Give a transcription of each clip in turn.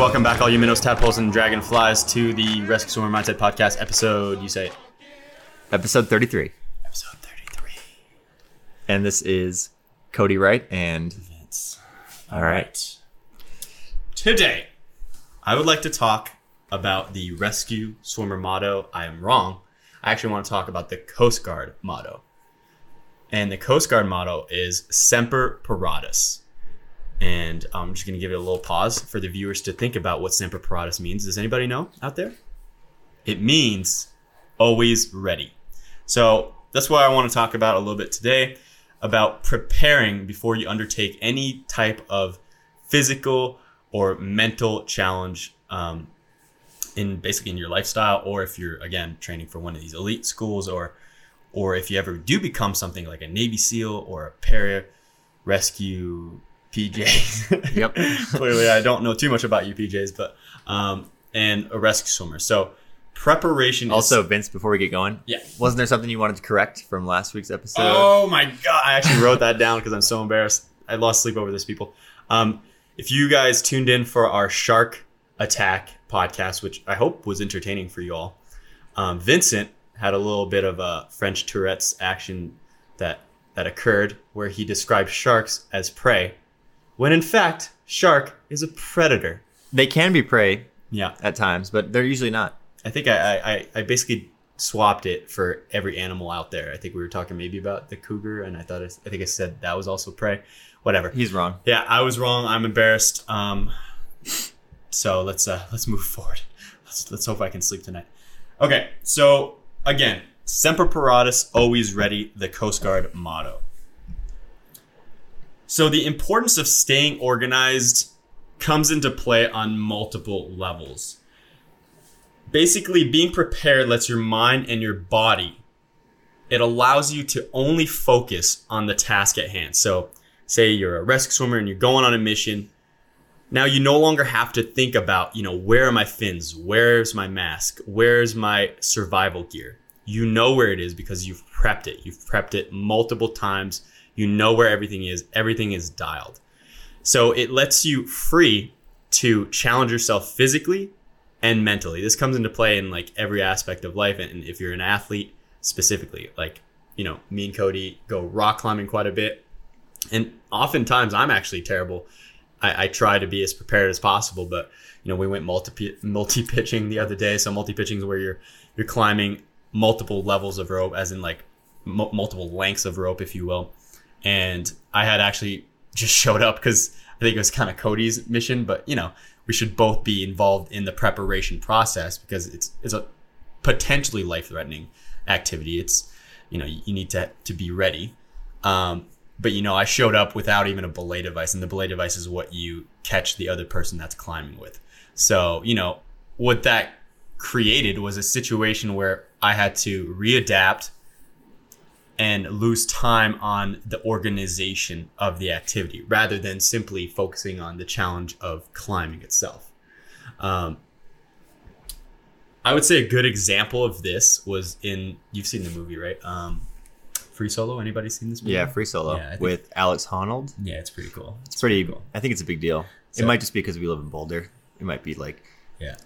welcome back, all you minnows, tadpoles, and dragonflies, to the Rescue Swimmer Mindset Podcast episode, you say it. Episode 33. Episode 33. And this is Cody Wright and Vince. All right. Today, I would like to talk about the Rescue Swimmer motto. I am wrong. I actually want to talk about the Coast Guard motto. And the Coast Guard motto is Semper Paratus. And I'm just going to give it a little pause for the viewers to think about what Semper Paratus means. Does anybody know out there? It means always ready. So that's what I want to talk about a little bit today, about preparing before you undertake any type of physical or mental challenge in your lifestyle, or if you're, again, training for one of these elite schools, or if you ever do become something like a Navy SEAL or a para-rescue PJs. Yep. Clearly, I don't know too much about you PJs, but and a rescue swimmer. So preparation. Also, Vince, before we get going, yeah, wasn't there something you wanted to correct from last week's episode? Oh my God, I actually wrote that down because I'm so embarrassed. I lost sleep over this, people. If you guys tuned in for our shark attack podcast, which I hope was entertaining for you all, Vincent had a little bit of a French Tourette's action that occurred where he described sharks as prey, when in fact, shark is a predator. They can be prey, yeah, at times, but they're usually not. I think I basically swapped it for every animal out there. I think we were talking maybe about the cougar, and I think I said that was also prey. Whatever. He's wrong. Yeah, I was wrong. I'm embarrassed. So let's move forward. Let's hope I can sleep tonight. Okay, so again, Semper Paratus, always ready, the Coast Guard motto. So the importance of staying organized comes into play on multiple levels. Basically, being prepared lets your mind and your body, it allows you to only focus on the task at hand. So say you're a rescue swimmer and you're going on a mission. Now you no longer have to think about, where are my fins? Where's my mask? Where's my survival gear? You know where it is because you've prepped it. You've prepped it multiple times. You know where everything is. Everything is dialed. So it lets you free to challenge yourself physically and mentally. This comes into play in every aspect of life. And if you're an athlete specifically, me and Cody go rock climbing quite a bit. And oftentimes I'm actually terrible. I try to be as prepared as possible, but we went multi-pitching the other day. So multi-pitching is where you're climbing multiple levels of rope, as in multiple lengths of rope, if you will. And I had actually just showed up because I think it was kind of Cody's mission, but we should both be involved in the preparation process because it's a potentially life-threatening activity. It's, you need to be ready. But I showed up without even a belay device, and the belay device is what you catch the other person that's climbing with. So, what that created was a situation where I had to readapt and lose time on the organization of the activity rather than simply focusing on the challenge of climbing itself. I would say a good example of this was you've seen the movie, right? Free Solo. Anybody seen this movie? Yeah, Free Solo with Alex Honnold. Yeah, it's pretty cool. It's pretty cool. I think it's a big deal. So, it might just be because we live in Boulder. It might be a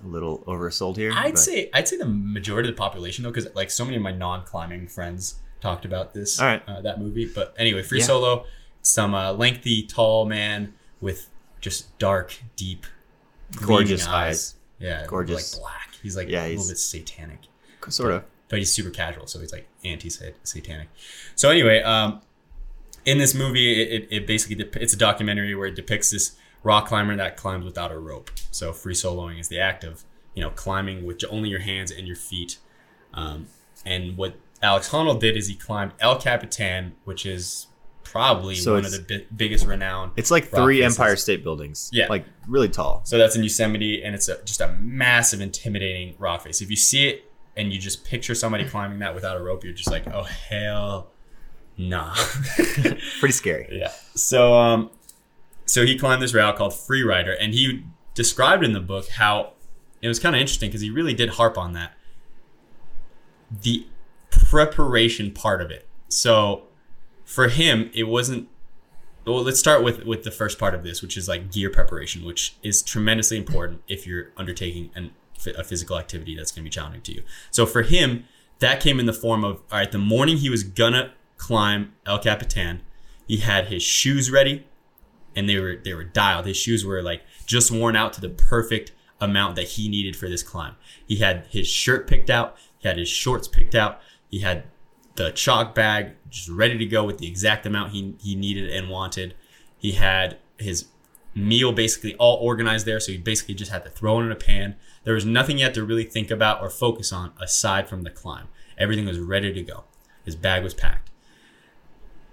little oversold here. I'd say the majority of the population though, because so many of my non-climbing friends talked about this. All right. That movie. But anyway, Free Solo. Some lengthy, tall man with just dark, deep, gorgeous eyes. Yeah, gorgeous, black. He's a little bit satanic. Sort of. But he's super casual, so he's anti-satanic. So anyway, in this movie, it basically it's a documentary where it depicts this rock climber that climbs without a rope. So free soloing is the act of climbing with only your hands and your feet. And what Alex Honnold did is he climbed El Capitan, which is probably one of the biggest renowned. It's three places. Empire State Buildings. Yeah, really tall. So that's in Yosemite, and it's just a massive, intimidating rock face. If you see it and you just picture somebody climbing that without a rope, you're just like, oh, hell nah. Pretty scary. Yeah. So so he climbed this route called Freerider, and he described in the book how it was kind of interesting because he really did harp on that, the preparation part of it. So for him, it wasn't Well, let's start with the first part of this, which is like gear preparation, which is tremendously important if you're undertaking a physical activity that's going to be challenging to you. So for him, that came in the form of, all right, the morning he was going to climb El Capitan, he had his shoes ready and they were dialed. His shoes were like just worn out to the perfect amount that he needed for this climb. He had his shirt picked out. He had his shorts picked out. He had the chalk bag just ready to go with the exact amount he needed and wanted. He had his meal basically all organized there. So he basically just had to throw it in a pan. There was nothing he had to really think about or focus on aside from the climb. Everything was ready to go. His bag was packed.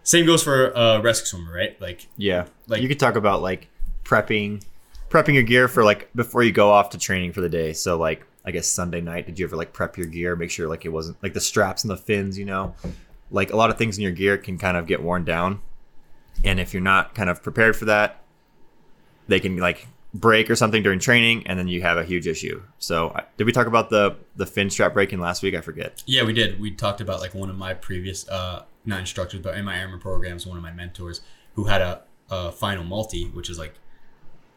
Same goes for a rescue swimmer, right? Like you could talk about like prepping your gear for like before you go off to training for the day. So like, I guess Sunday night, did you ever like prep your gear, make sure like it wasn't like the straps and the fins, you know, like a lot of things in your gear can kind of get worn down. And if you're not kind of prepared for that, they can like break or something during training, and then you have a huge issue. So did we talk about the fin strap breaking last week? I forget. Yeah, we did. We talked about like one of my previous, not instructors, but in my airman programs, one of my mentors who had a final multi, which is like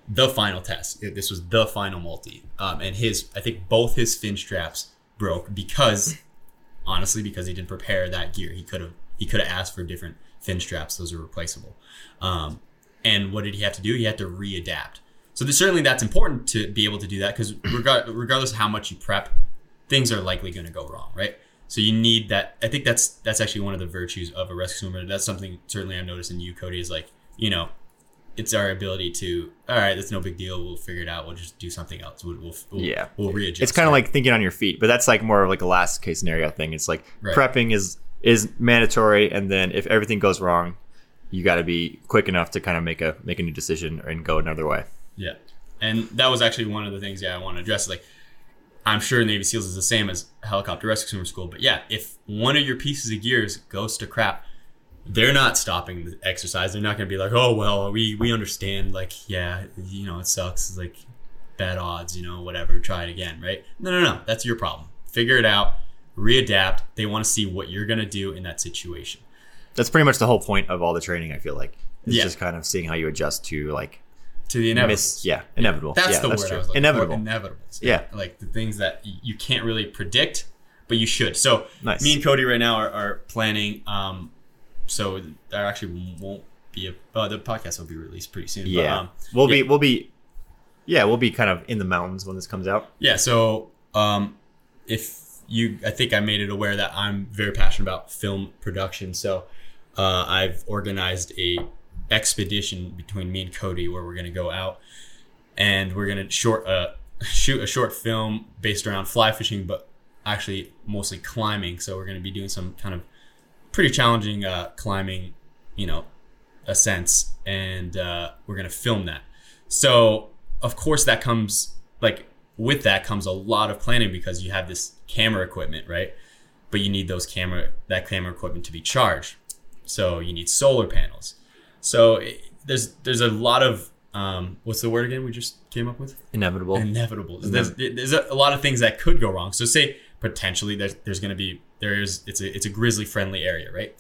the final test. This was the final multi. And I think both his fin straps broke because he didn't prepare that gear. He could have asked for different fin straps. Those are replaceable. And what did he have to do? He had to readapt. So certainly that's important to be able to do that, because regardless of how much you prep, things are likely going to go wrong, right? So you need that. I think that's actually one of the virtues of a rescue swimmer. That's something certainly I've noticed in you, Cody, is like, you know, it's our ability to, all right, that's no big deal. We'll figure it out. We'll just do something else. We'll readjust. It's kind of like thinking on your feet, but that's like more of like a last case scenario thing. It's like prepping is mandatory. And then if everything goes wrong, you got to be quick enough to kind of make a new decision and go another way. Yeah. And that was actually one of the things I want to address. Like, I'm sure Navy SEALs is the same as helicopter rescue swimmer school, but yeah, if one of your pieces of gears goes to crap, they're not stopping the exercise. They're not going to be like, oh, well, we understand. Like, yeah, you know, it sucks. It's like bad odds, you know, whatever. Try it again, right? No. That's your problem. Figure it out. Readapt. They want to see what you're going to do in that situation. That's pretty much the whole point of all the training, I feel like. It's just kind of seeing how you adjust to, like... to the inevitable. Inevitable. That's the word I was looking for. Inevitable. Inevitables. Yeah. Like the things that you can't really predict, but you should. So me and Cody right now are planning... so there actually won't be the podcast will be released pretty soon. Yeah, but, we'll be kind of in the mountains when this comes out. Yeah, so I think I made it aware that I'm very passionate about film production. So I've organized a expedition between me and Cody where we're going to go out and we're going to shoot a short film based around fly fishing, but actually mostly climbing. So we're going to be doing some kind of pretty challenging climbing, you know, ascents, and we're gonna film that. So of course that comes with a lot of planning, because you have this camera equipment, right? But you need that camera equipment to be charged, so you need solar panels. So there's a lot of what's the word again we just came up with? Inevitable. There's a lot of things that could go wrong. So say potentially there's going to be it's a grizzly friendly area, right?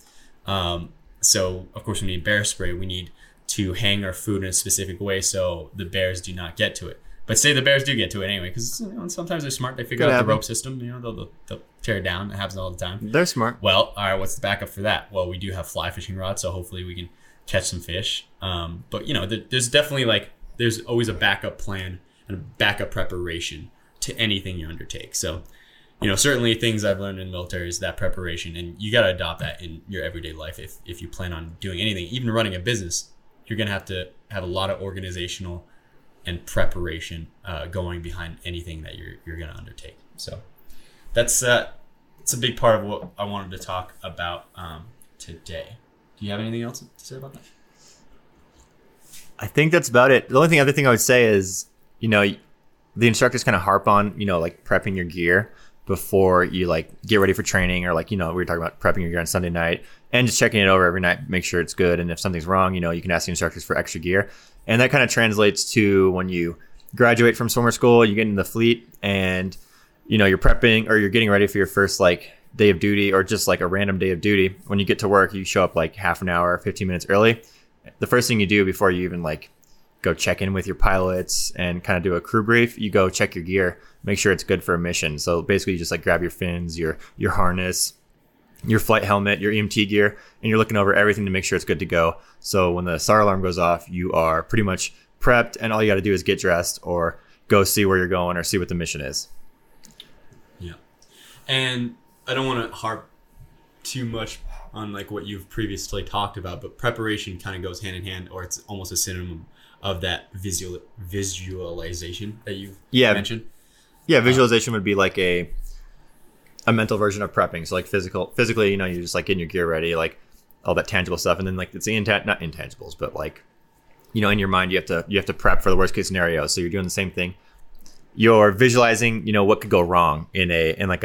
So of course we need bear spray. We need to hang our food in a specific way so the bears do not get to it. But say the bears do get to it anyway, because you know, sometimes they're smart. They figure out the rope system. You know, they'll tear it down. It happens all the time. They're smart. Well, all right. What's the backup for that? Well, we do have fly fishing rods, so hopefully we can catch some fish. But you know, there's definitely there's always a backup plan and a backup preparation to anything you undertake. So. You know, certainly things I've learned in the military is that preparation, and you got to adopt that in your everyday life. If you plan on doing anything, even running a business, you're going to have a lot of organizational and preparation going behind anything that you're going to undertake. So that's a big part of what I wanted to talk about today. Do you have anything else to say about that? I think that's about it. The only other thing I would say is, you know, the instructors kind of harp on, you know, like prepping your gear before you like get ready for training, or like, you know, we were talking about prepping your gear on Sunday night and just checking it over every night, make sure it's good. And if something's wrong, you know, you can ask the instructors for extra gear. And that kind of translates to when you graduate from swimmer school, you get into the fleet and, you know, you're prepping or you're getting ready for your first like day of duty, or just like a random day of duty. When you get to work, you show up like half an hour, 15 minutes early, the first thing you do before you even like go check in with your pilots and kind of do a crew brief, you go check your gear, make sure it's good for a mission. So basically you just like grab your fins, your harness, your flight helmet, your EMT gear, and you're looking over everything to make sure it's good to go. So when the SAR alarm goes off, you are pretty much prepped, and all you got to do is get dressed or go see where you're going or see what the mission is. Yeah. And I don't want to harp too much on like what you've previously talked about, but preparation kind of goes hand in hand, or it's almost a synonym of that visualization that you've mentioned. Yeah. Visualization would be like a mental version of prepping. So like physically, you know, you're just like getting your gear ready, like all that tangible stuff. And then like it's not intangibles, but like, you know, in your mind, you have to prep for the worst case scenario. So you're doing the same thing. You're visualizing, you know, what could go wrong if you're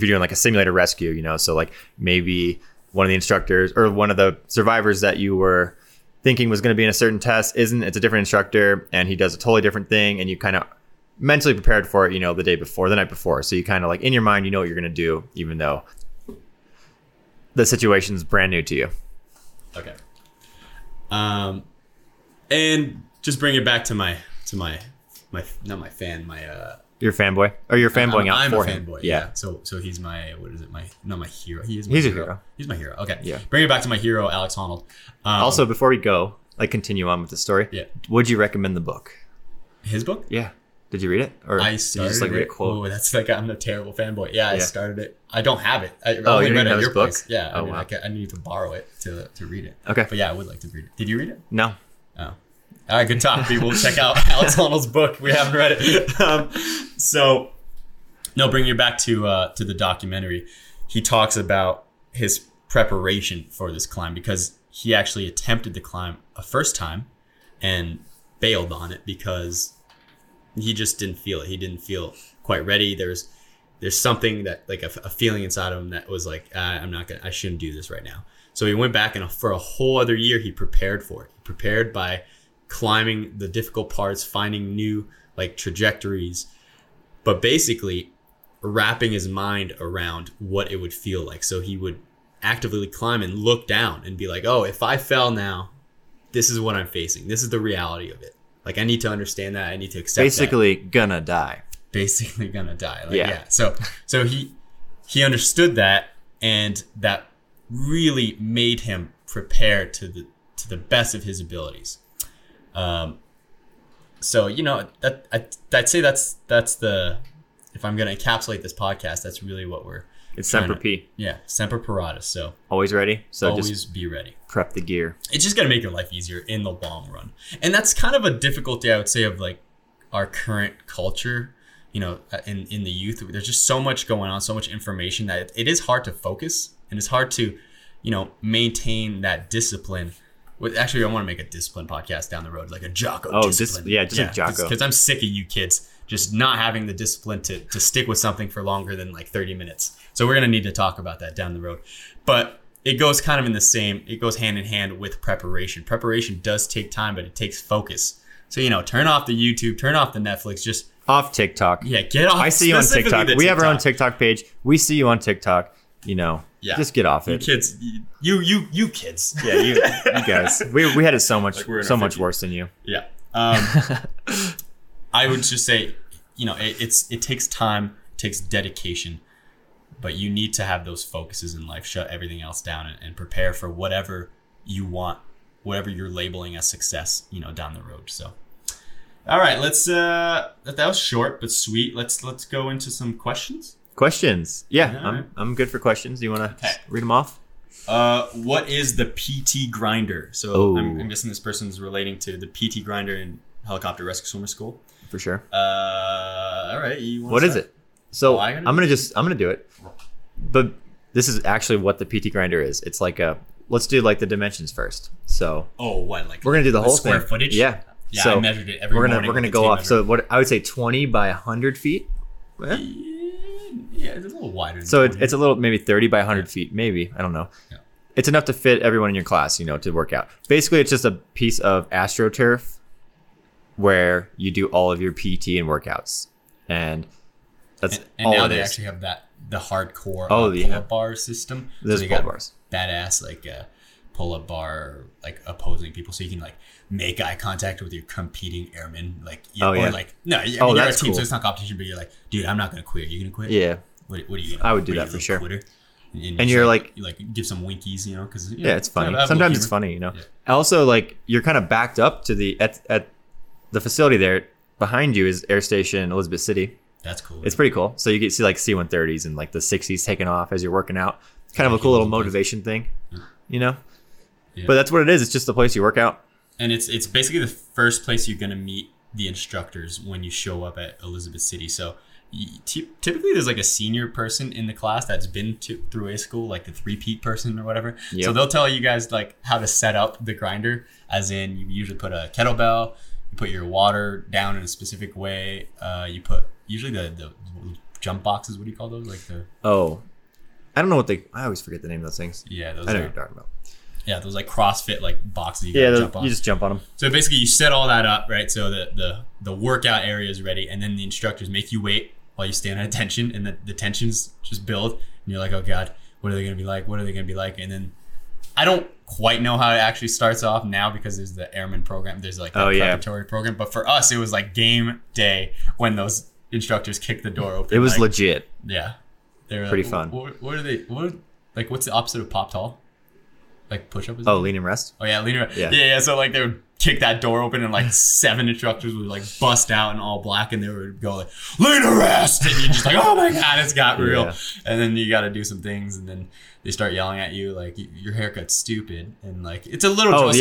doing like a simulator rescue, you know, so like maybe one of the instructors or one of the survivors that you were thinking was going to be in a certain test it's a different instructor and he does a totally different thing, and you kind of mentally prepared for it, you know, the night before. So you kind of like in your mind, you know what you're going to do, even though the situation's brand new to you. Okay. And just bring it back to your fanboy, or you're fanboying out for him. I'm a fanboy. Yeah. So he's not my hero. He's a hero. He's my hero. Okay. Yeah. Bring it back to my hero, Alex Honnold. Also, before we go, like continue on with the story. Yeah. Would you recommend the book? His book? Yeah. Did you read it? Or I started just, like, read a quote? Oh, that's like, I'm a terrible fanboy. Yeah, I started it. I don't have it. I only read it at your place. Yeah. Oh, wow. I need to borrow it to read it. Okay. But yeah, I would like to read it. Did you read it? No. Oh. All right, good talk, people. Check out Alex Honnold's book. We haven't read it. Bringing it back to the documentary, he talks about his preparation for this climb, because he actually attempted to climb a first time and bailed on it because he just didn't feel it. He didn't feel quite ready. There's something that like a feeling inside of him that was like, I shouldn't do this right now. So he went back, and for a whole other year, he prepared for it. He prepared by climbing the difficult parts, finding new like trajectories, but basically wrapping his mind around what it would feel like. So he would actively climb and look down and be like, oh, if I fell now, this is what I'm facing. This is the reality of it. Like, I need to understand that. I need to accept that. Basically gonna die. Like, yeah. So he understood that, and that really made him prepare to the best of his abilities. I'd say that's the, if I'm going to encapsulate this podcast, that's really what it's Semper P. Yeah. Semper Paratus. So always ready. So always just be ready. Prep the gear. It's just going to make your life easier in the long run. And that's kind of a difficulty, I would say, of like our current culture, you know, in the youth. There's just so much going on, so much information that it is hard to focus, and it's hard to, you know, maintain that discipline. Actually, I want to make a discipline podcast down the road, like a Jocko discipline. Like Jocko. Because I'm sick of you kids just not having the discipline to stick with something for longer than like 30 minutes. So we're going to need to talk about that down the road. But it goes kind of it goes hand in hand with preparation. Preparation does take time, but it takes focus. So, you know, turn off the YouTube, turn off the Netflix, just off TikTok. Yeah, get off. I see you on TikTok. We have our own TikTok page. We see you on TikTok, you know. Yeah. Just get off it. You kids. Yeah, you guys. We had it so much worse than you. Yeah. I would just say, you know, it takes time, it takes dedication, but you need to have those focuses in life. Shut everything else down and prepare for whatever you want, whatever you're labeling as success, you know, down the road. So, all right, let's. That was short but sweet. Let's go into some questions. Questions. Yeah, right. I'm good for questions. Do you want to read them off? What is the PT grinder? So I'm guessing this person's relating to the PT grinder in helicopter rescue swimmer school. For sure. All right. What is it? So I'm going to do it. But this is actually what the PT grinder is. It's like let's do like the dimensions first. So. Oh, what? Like we're going to do the whole square thing. Footage? Yeah. Yeah, so I measured it every morning. We're going to go off. So what I would say 20 by 100 feet. Yeah. Yeah, it's a little wider. So it's a little, maybe 30 by 100 feet, maybe. I don't know. Yeah. It's enough to fit everyone in your class, you know, to work out. Basically, it's just a piece of AstroTurf where you do all of your PT and workouts. And that's and all now they actually have that, the hardcore pull-up bar system. There's pull-up bars. Badass, like pull-up bar, like opposing people, so you can like make eye contact with your competing airmen. Like, you know, you're a team, cool. So it's not competition, but you're like, dude, I'm not gonna quit. You're gonna quit? Yeah. What are you? I would do that for sure. Twitter? And you're like, you like give some winkies, you know, because yeah, it's funny. Sometimes it's funny, you know. Yeah. Also, like you're kind of backed up to the at the facility there. Behind you is Air Station Elizabeth City. That's cool. It's pretty cool. So you get see like C-130s and like the 60s taking off as you're working out. It's kind of a cool little motivation thing, you know. Yeah. But that's what it is. It's just the place you work out. And it's basically the first place you're going to meet the instructors when you show up at Elizabeth City. So typically there's like a senior person in the class that's been through a school, like the three-peat person or whatever. Yep. So they'll tell you guys like how to set up the grinder, as in you usually put a kettlebell, you put your water down in a specific way. You put usually the jump boxes. What do you call those? Like the I don't know what they. I always forget the name of those things. Yeah, those I know what you're talking about. Yeah, those like CrossFit like boxes. You gotta jump on. You just jump on them. So basically, you set all that up, right? So the workout area is ready, and then the instructors make you wait while you stand at attention, and the tensions just build, and you're like, oh god, what are they gonna be like? What are they gonna be like? And then I don't quite know how it actually starts off now because there's the airman program, there's like the preparatory program, but for us it was like game day when those instructors kicked the door open. It was like, legit. Yeah, they were pretty like, fun. What are they? What are, like what's the opposite of pop tall? Like push up? Lean and rest. Oh yeah, lean and rest. Yeah. So like they would kick that door open and like seven instructors would like bust out in all black and they would go like lean and rest, and you're just like oh my god, it's got real. Yeah. And then you got to do some things, and then they start yelling at you like your haircut's stupid, and like it's a little the first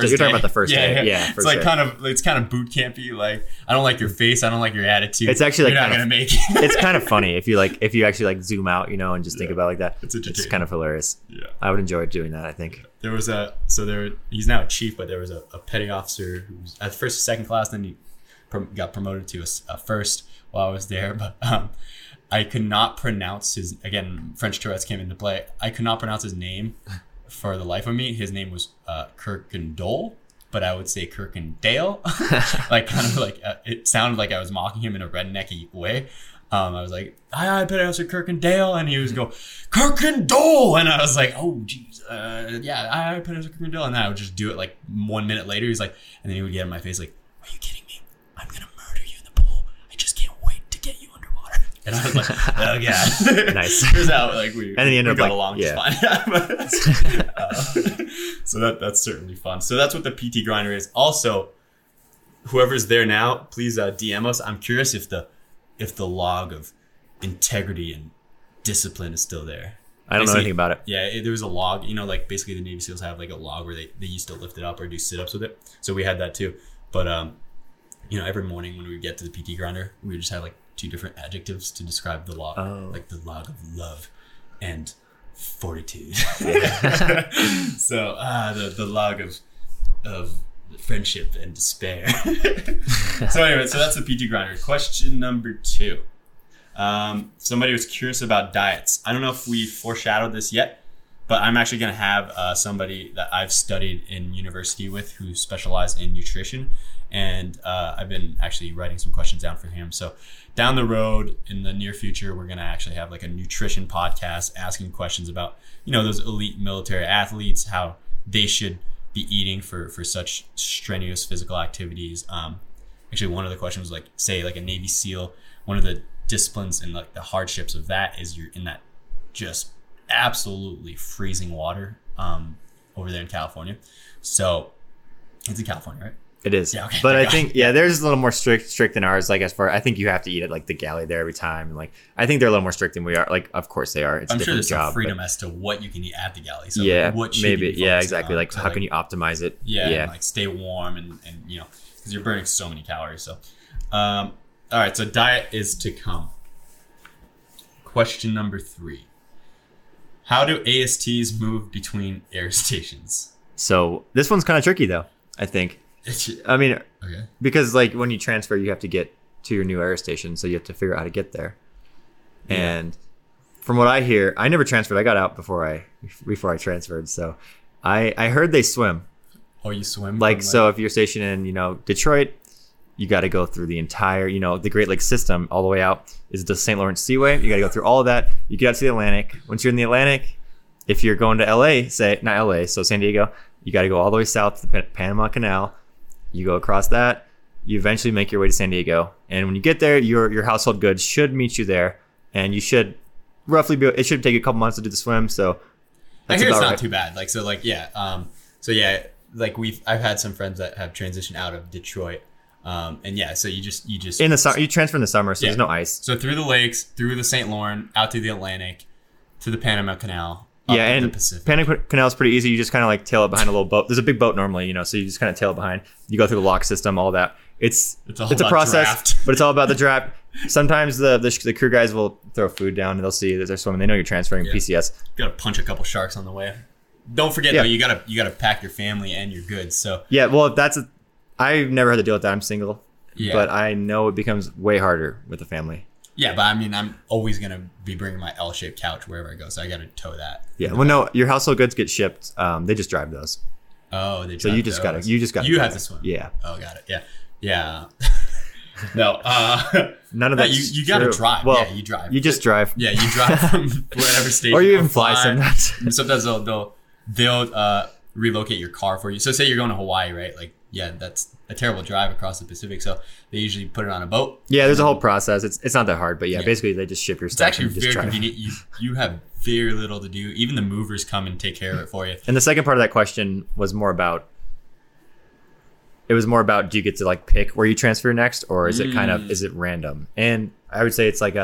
day. You're talking about the first day. Yeah. It's like kind of boot campy. Like I don't like your face, I don't like your attitude. It's actually like you're not gonna make it. It's kind of funny if you actually like zoom out, you know, and just think about it like that. It's kind of hilarious. Yeah, I would enjoy doing that. I think there was he's now a chief, but there was a petty officer who was at first second class, then he got promoted to a first while I was there. But I could not pronounce his, again, French Tourette's came into play. I could not pronounce his name for the life of me. His name was Kirkendall, but I would say Kirkendale. Like kind of like, it sounded like I was mocking him in a rednecky way. I was like, I bet I was at Kirkendall. And he was going, Kirkendall. And I was like, oh, geez. I bet I was at Kirkendall. And then I would just do it like 1 minute later. He's like, and then he would get in my face like, are you kidding me? I'm going to murder you in the pool. I just can't wait to get you underwater. And I was like, oh, yeah. Nice. Here's how like, we got like, along just fine. But, so that's certainly fun. So that's what the PT grinder is. Also, whoever's there now, please DM us. I'm curious if the log of integrity and discipline is still there. I don't know anything about it. Yeah, there was a log, you know, like basically the Navy SEALs have like a log where they used to lift it up or do sit-ups with it. So we had that too. But, you know, every morning when we would get to the PT grinder, we would just have like two different adjectives to describe the log, like the log of love and fortitude. Yeah. So the log of friendship and despair. So anyway, so that's the PT grinder. Question number 2. Somebody was curious about diets. I don't know if we foreshadowed this yet, but I'm actually going to have somebody that I've studied in university with who specialized in nutrition. And I've been actually writing some questions down for him. So down the road in the near future, we're going to actually have like a nutrition podcast asking questions about, you know, those elite military athletes, how they should be eating for such strenuous physical activities. Actually, one of the questions was like, say like a Navy SEAL, one of the disciplines and like the hardships of that is you're in that just absolutely freezing water over there in California. So it's in California, right? It is. Yeah, okay, but I think, theirs is a little more strict than ours. Like as far, I think you have to eat at like the galley there every time. And like, I think they're a little more strict than we are. Like, of course they are. It's I'm sure there's some freedom as to what you can eat at the galley. So yeah, like, what should maybe. Yeah, exactly. Like so how can you optimize it? Yeah. And, like stay warm and you know, cause you're burning so many calories. So, all right. So diet is to come. Question number 3. How do ASTs move between air stations? So this one's kind of tricky though, I think. I mean, okay. Because like when you transfer, you have to get to your new air station. So you have to figure out how to get there. Yeah. And from what I hear, I never transferred. I got out before I transferred. So I heard they swim. Oh, you swim? Like, so if you're stationed in, you know, Detroit, you got to go through the entire, you know, the Great Lakes system all the way out is the St. Lawrence Seaway. You got to go through all of that. You get out to the Atlantic. Once you're in the Atlantic, if you're going to LA, so San Diego, you got to go all the way south to the Panama Canal. You go across that, you eventually make your way to San Diego. And when you get there, your household goods should meet you there, and you should roughly be, it should take a couple months to do the swim. So I hear it's not right. Too bad. I've had some friends that have transitioned out of Detroit. So you just in the summer, you transfer in the summer, so yeah. There's no ice. So through the lakes, through the St. Lawrence, out through the Atlantic, to the Panama Canal. Yeah, and Panama Canal is pretty easy. You just kind of like tail it behind a little boat. There's a big boat normally, so you just kind of tail it behind. You go through the lock system, all that. It's a process, but it's all about the draft. Sometimes the crew guys will throw food down and they'll see that they're swimming. They know you're transferring PCS. You gotta punch a couple sharks on the way. Don't forget though, you gotta pack your family and your goods. So yeah, well I've never had to deal with that. I'm single, but I know it becomes way harder with the family. Yeah, but I mean, I'm always going to be bringing my L-shaped couch wherever I go, so I got to tow that. Yeah, well, no, your household goods get shipped. They just drive those. Oh, they drive those. So you just got to. You have to swim. Yeah. Oh, got it. Yeah. No. None of that. You got to drive. Well, yeah, you drive. You just drive. Yeah, you drive from whatever station. Or you even fly sometimes. Sometimes they'll relocate your car for you. So say you're going to Hawaii, right? Like, yeah, that's a terrible drive across the Pacific. So they usually put it on a boat. Yeah, there's a whole process. It's not that hard, but basically they just ship your stuff. It's actually very convenient. You have very little to do. Even the movers come and take care of it for you. And the second part of that question was more about, do you get to like pick where you transfer next, or is it kind of, is it random? And I would say it's like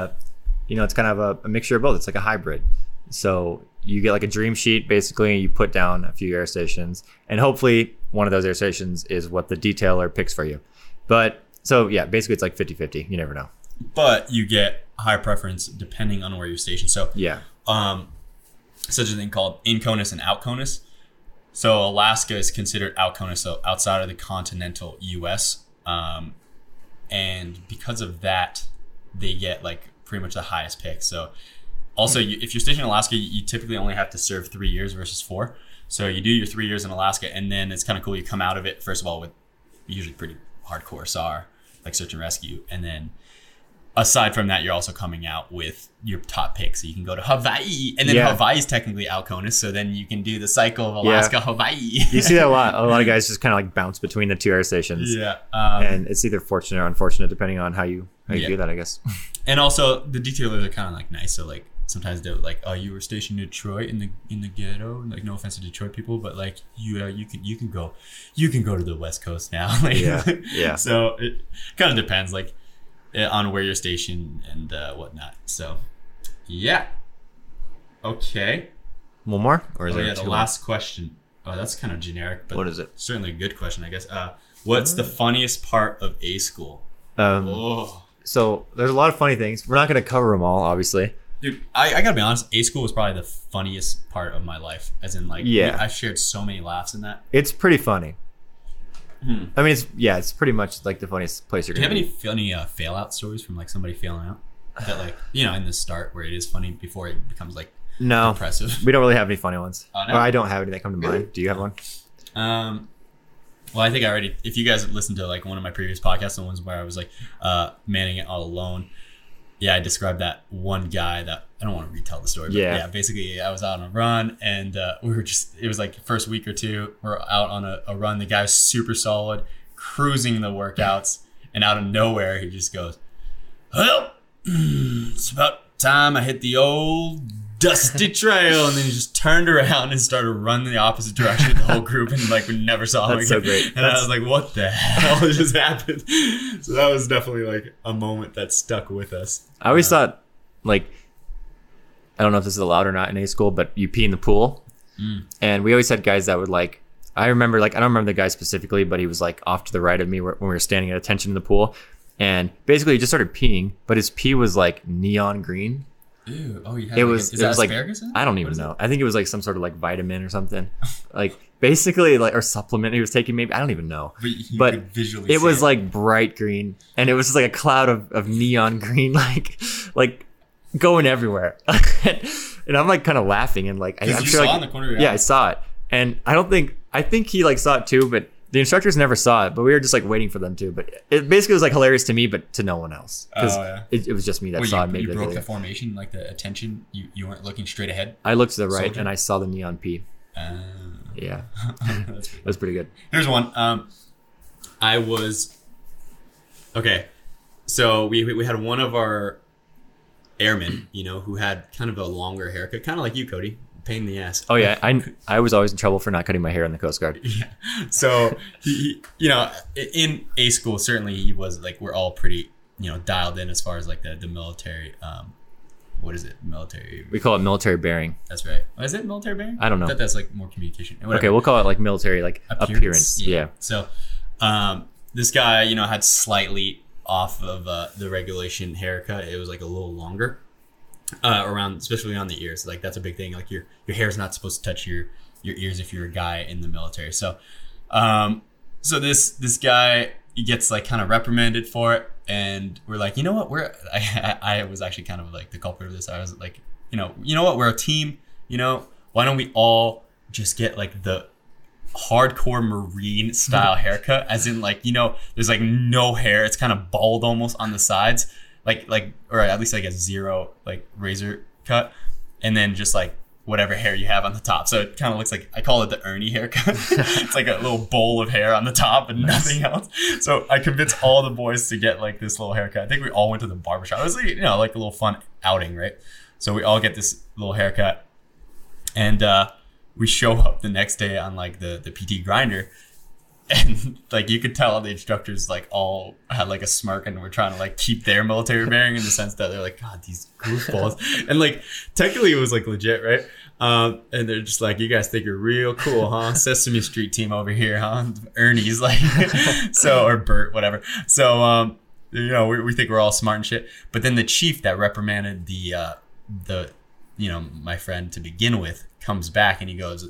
it's kind of a mixture of both. It's like a hybrid. So you get like a dream sheet basically, and you put down a few air stations, and hopefully one of those air stations is what the detailer picks for you. But so yeah, basically it's like 50-50. You never know. But you get higher preference depending on where you're stationed. So yeah, such a thing called Inconus and Outconus. So Alaska is considered Outconus, so outside of the continental U.S. And because of that, they get like pretty much the highest pick. So also, if you're stationed in Alaska, you typically only have to serve 3 years versus 4. So you do your 3 years in Alaska, and then it's kind of cool. You come out of it, first of all, with usually pretty hardcore SAR, like search and rescue. And then aside from that, you're also coming out with your top pick. So you can go to Hawaii, and then Hawaii is technically Outconus. So then you can do the cycle of Alaska, Hawaii. You see that a lot. A lot of guys just kind of like bounce between the two air stations. Yeah. And it's either fortunate or unfortunate, depending on how you do that, I guess. And also the detailers are kind of like nice. So like, sometimes they're like, "Oh, you were stationed in Detroit in the ghetto." Like, no offense to Detroit people, but like, you can go to the West Coast now. So it kind of depends, like, on where you're stationed and whatnot. So, yeah. Okay. One more, or is the last question? Oh, that's kind of generic, but what is it? Certainly a good question, I guess. What's the funniest part of A school? So there's a lot of funny things. We're not going to cover them all, obviously. Dude, I gotta be honest, A school was probably the funniest part of my life. As in, like, I shared so many laughs in that. It's pretty funny. I mean, it's pretty much like the funniest place you're gonna be. Do you have any funny fail out stories from like somebody failing out? That like, in the start where it is funny before it becomes like impressive. We don't really have any funny ones. Oh, no. Or I don't have any that come to mind. Do you have one? Well, I think if you guys have listened to like one of my previous podcasts, the ones where I was like manning it all alone. Yeah, I described that one guy that I don't want to retell the story, but basically I was out on a run, and it was like the first week or two, we're out on a run. The guy was super solid, cruising the workouts, and out of nowhere, he just goes, "Well, it's about time I hit the old dusty trail," and then he just turned around and started running the opposite direction of the whole group, and like we never saw him again. So great. And I was like, "What the hell just happened?" So that was definitely like a moment that stuck with us. I always thought, like, I don't know if this is allowed or not in A school, but you pee in the pool, and we always had guys that would like. I remember, like, I don't remember the guy specifically, but he was like off to the right of me when we were standing at attention in the pool, and basically he just started peeing, but his pee was like neon green. Ew. Oh, you had it was like, I don't even know. It? I think it was like some sort of like vitamin or something, like basically like, or supplement he was taking maybe. I don't even know. But it was like bright green, and it was just like a cloud of neon green, like going everywhere. And I'm like kind of laughing, and like, I'm sure, saw like, in the corner of your eye. I saw it, and I think he like saw it too, but The instructors never saw it, but we were just like waiting for them to. But it basically was like hilarious to me, but to no one else, because it was just me that saw it. Maybe you broke the formation, like the attention. You weren't looking straight ahead. I looked to the right, and I saw the neon P. Yeah, that's pretty good. Here's one. I was okay. So we had one of our airmen, you know, who had kind of a longer haircut, kind of like you, Cody. Pain in the ass. Oh yeah, I was always in trouble for not cutting my hair in the Coast Guard. Yeah. So he, you know, in A school certainly he was like, we're all pretty, you know, dialed in as far as like the military. What is it? Military. We call it military bearing. That's right. Oh, is it military bearing? I don't know. I thought that's like more communication. Whatever. Okay, we'll call it like military, like appearance. Yeah. So, this guy, you know, had slightly off of the regulation haircut. It was like a little longer. Around, especially on the ears, like that's a big thing. Like your hair's not supposed to touch your ears if you're a guy in the military. So, so this guy, he gets like kind of reprimanded for it, and we're like, you know what, I was actually kind of like the culprit of this. I was like, you know what, we're a team. You know, why don't we all just get like the hardcore Marine style haircut, as in like, you know, there's like no hair, it's kind of bald almost on the sides. Like, or at least like a zero, like razor cut, and then just like whatever hair you have on the top. So it kind of looks like, I call it the Ernie haircut. It's like a little bowl of hair on the top and nothing else. So I convinced all the boys to get like this little haircut. I think we all went to the barbershop. It was like, you know, like a little fun outing, right? So we all get this little haircut, and we show up the next day on like the PT grinder. And like you could tell the instructors like all had like a smirk, and were trying to like keep their military bearing in the sense that they're like, God, these goofballs. And like technically it was like legit, right? And they're just like, you guys think you're real cool, huh? Sesame Street team over here, huh? Ernie's like so, or Bert, whatever. So you know, we think we're all smart and shit. But then the chief that reprimanded the you know, my friend to begin with, comes back and he goes,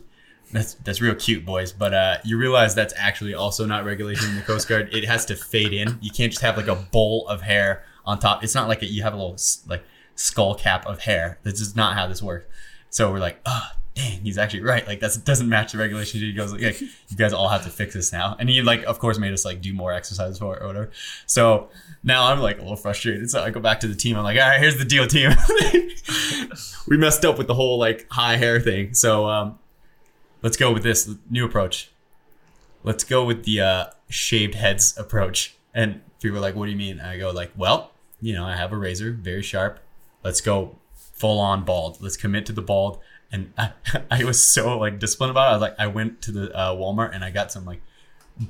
That's real cute, boys, but you realize that's actually also not regulation in the Coast Guard. It has to fade in. You can't just have like a bowl of hair on top. It's not like you have a little like skull cap of hair. That's just not how this works. So we're like, oh, dang, he's actually right. Like that doesn't match the regulation. He goes, like, you guys all have to fix this now. And he like, of course, made us like do more exercises for it or whatever. So now I'm like a little frustrated. So I go back to the team. I'm like, all right, here's the deal, team. We messed up with the whole like high hair thing. So let's go with this new approach. Let's go with the shaved heads approach. And people are like, what do you mean? I go like, well, you know, I have a razor, very sharp. Let's go full on bald. Let's commit to the bald. And I was so like disciplined about it. I was like, I went to the Walmart and I got some like not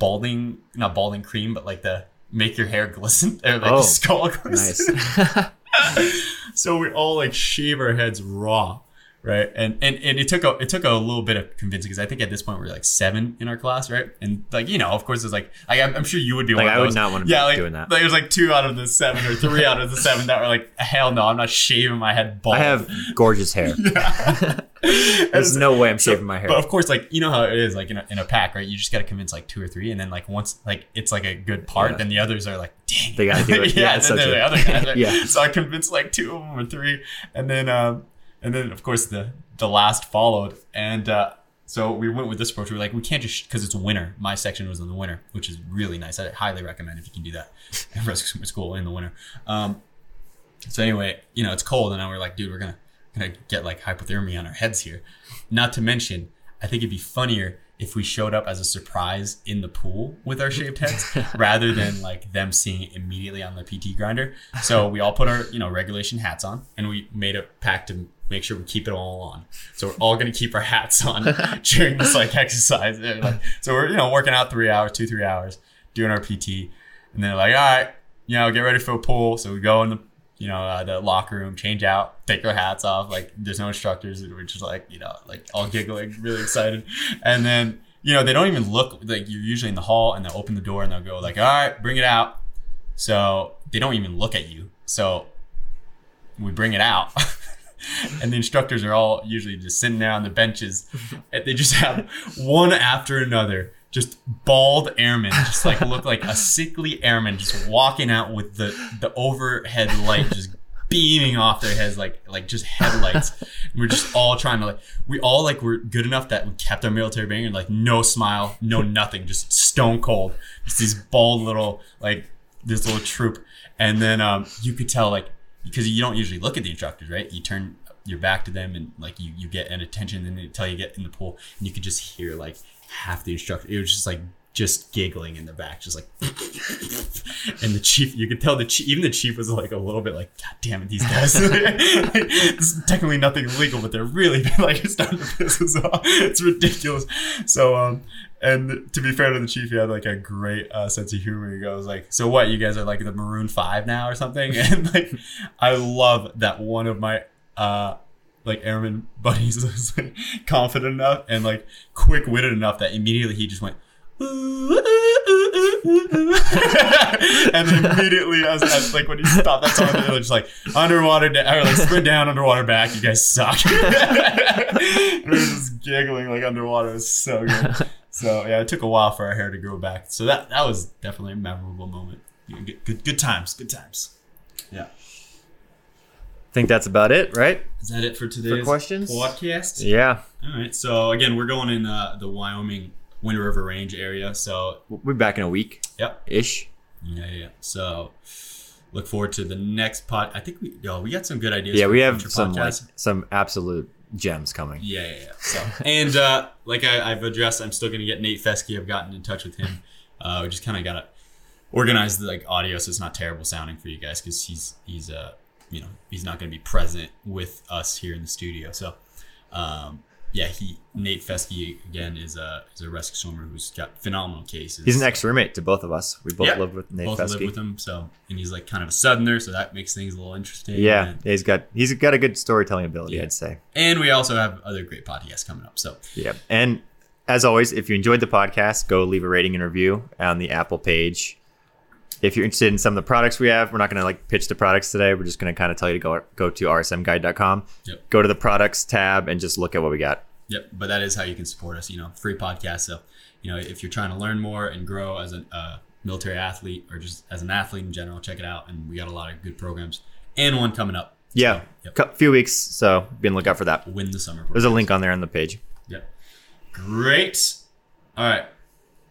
balding cream, but like the make your hair glisten. Or, like, skull glisten. Nice. So we all like shave our heads raw. Right. And it took a little bit of convincing, because I think at this point we're like 7 in our class. Right. And like, you know, of course, it's like I'm sure you would be like, one of those. I would not want to be doing that. Like, there's like 2 out of the 7 or 3 out of the 7 that were like, hell no, I'm not shaving my head bald. I have gorgeous hair. There's no way I'm shaving my hair. But of course, like, you know how it is, like in a pack, right? You just got to convince like 2 or 3. And then like once like it's like a good part, then the others are like, dang, they got to do it. Yeah. And then there's the other guys. Right? Yeah. So I convinced like 2 of them or 3. And then, of course, the last followed. And so we went with this approach. We were like, we can't just, because it's winter. My section was in the winter, which is really nice. I highly recommend if you can do that at rescue school in the winter. So anyway, you know, it's cold. And now we're like, dude, we're going to get like hypothermia on our heads here. Not to mention, I think it'd be funnier if we showed up as a surprise in the pool with our shaved heads rather than like them seeing it immediately on the PT grinder. So we all put our, you know, regulation hats on, and we made a pact to make sure we keep it all on. So we're all going to keep our hats on during this like exercise. Like, so we're, you know, working out 3 hours, doing our PT. And they're like, all right, you know, get ready for a pool. So we go in the, you know, the locker room, change out, take our hats off. Like there's no instructors. We're just like, you know, like all giggling, really excited. And then, you know, they don't even look. Like you're usually in the hall and they'll open the door and they'll go like, all right, bring it out. So they don't even look at you. So we bring it out. And the instructors are all usually just sitting there on the benches, and they just have one after another, just bald airmen, just like look like a sickly airman, just walking out with the overhead light, just beaming off their heads like just headlights. We're just all trying to we're good enough that we kept our military bearing, and no smile, no nothing, just stone cold. Just these bald little this little troop. And then you could tell because you don't usually look at the instructors, right? You turn your back to them and you get an attention, and then until you get in the pool, and you could just hear half the instructor. It was just giggling in the back, and the chief, you could tell the chief was a little bit God damn it, these guys. It's technically nothing illegal, but they're really it's starting to piss us off. It's ridiculous. So, and to be fair to the chief, he had a great sense of humor. He goes so what, you guys are the Maroon 5 now or something? And I love that one of my, airman buddies was confident enough and quick-witted enough that immediately he just went, ooh, ooh, ooh, ooh, ooh, ooh. And then immediately I was when he stopped that song, they were just underwater down, or sprint down, underwater back, you guys suck. And we were just giggling underwater. It was so good. So yeah, it took a while for our hair to grow back, so that was definitely a memorable moment. Good times. Yeah, I think that's about it, right? Is that it for today's podcast? Yeah. All right. So again, we're going in the Wyoming Wind River Range area. So we're back in a week. Yep. Ish. Yeah. So look forward to the next pod. I think we got some good ideas. Yeah, we have some absolute gems coming. Yeah. So and I've addressed, I'm still gonna get Nate Feskey. I've gotten in touch with him. We just kind of gotta organize the audio so it's not terrible sounding for you guys, because he's he's not going to be present with us here in the studio. So, Nate Feskey again is a rescue swimmer who's got phenomenal cases. He's an ex-roommate to both of us. We both lived with Nate Feskey. Both lived with him. So, and he's kind of a southerner, so that makes things a little interesting. Yeah, and he's got a good storytelling ability, I'd say. And we also have other great podcasts coming up. So, yeah. And as always, if you enjoyed the podcast, go leave a rating and review on the Apple page. If you're interested in some of the products we have, we're not going to pitch the products today. We're just going to kind of tell you to go to rsmguide.com, go to the products tab and just look at what we got. Yep. But that is how you can support us, free podcast. So, if you're trying to learn more and grow as a military athlete or just as an athlete in general, check it out. And we got a lot of good programs and one coming up. Yeah. So, few weeks. So be on the lookout for that. Win the summer program. There's a link on there on the page. Yep. Great. All right.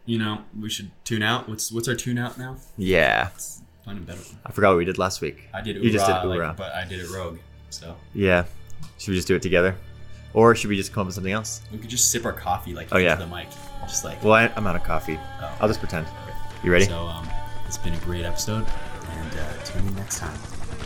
We should tune out. What's our tune out now? Yeah. Let's find a better one. I forgot what we did last week. I did oorah. You just did oorah. But I did it rogue, so. Yeah. Should we just do it together? Or should we just come up with something else? We could just sip our coffee into the mic. Just Well, I'm out of coffee. Oh. I'll just pretend. Okay. You ready? So, it's been a great episode, and tune in next time.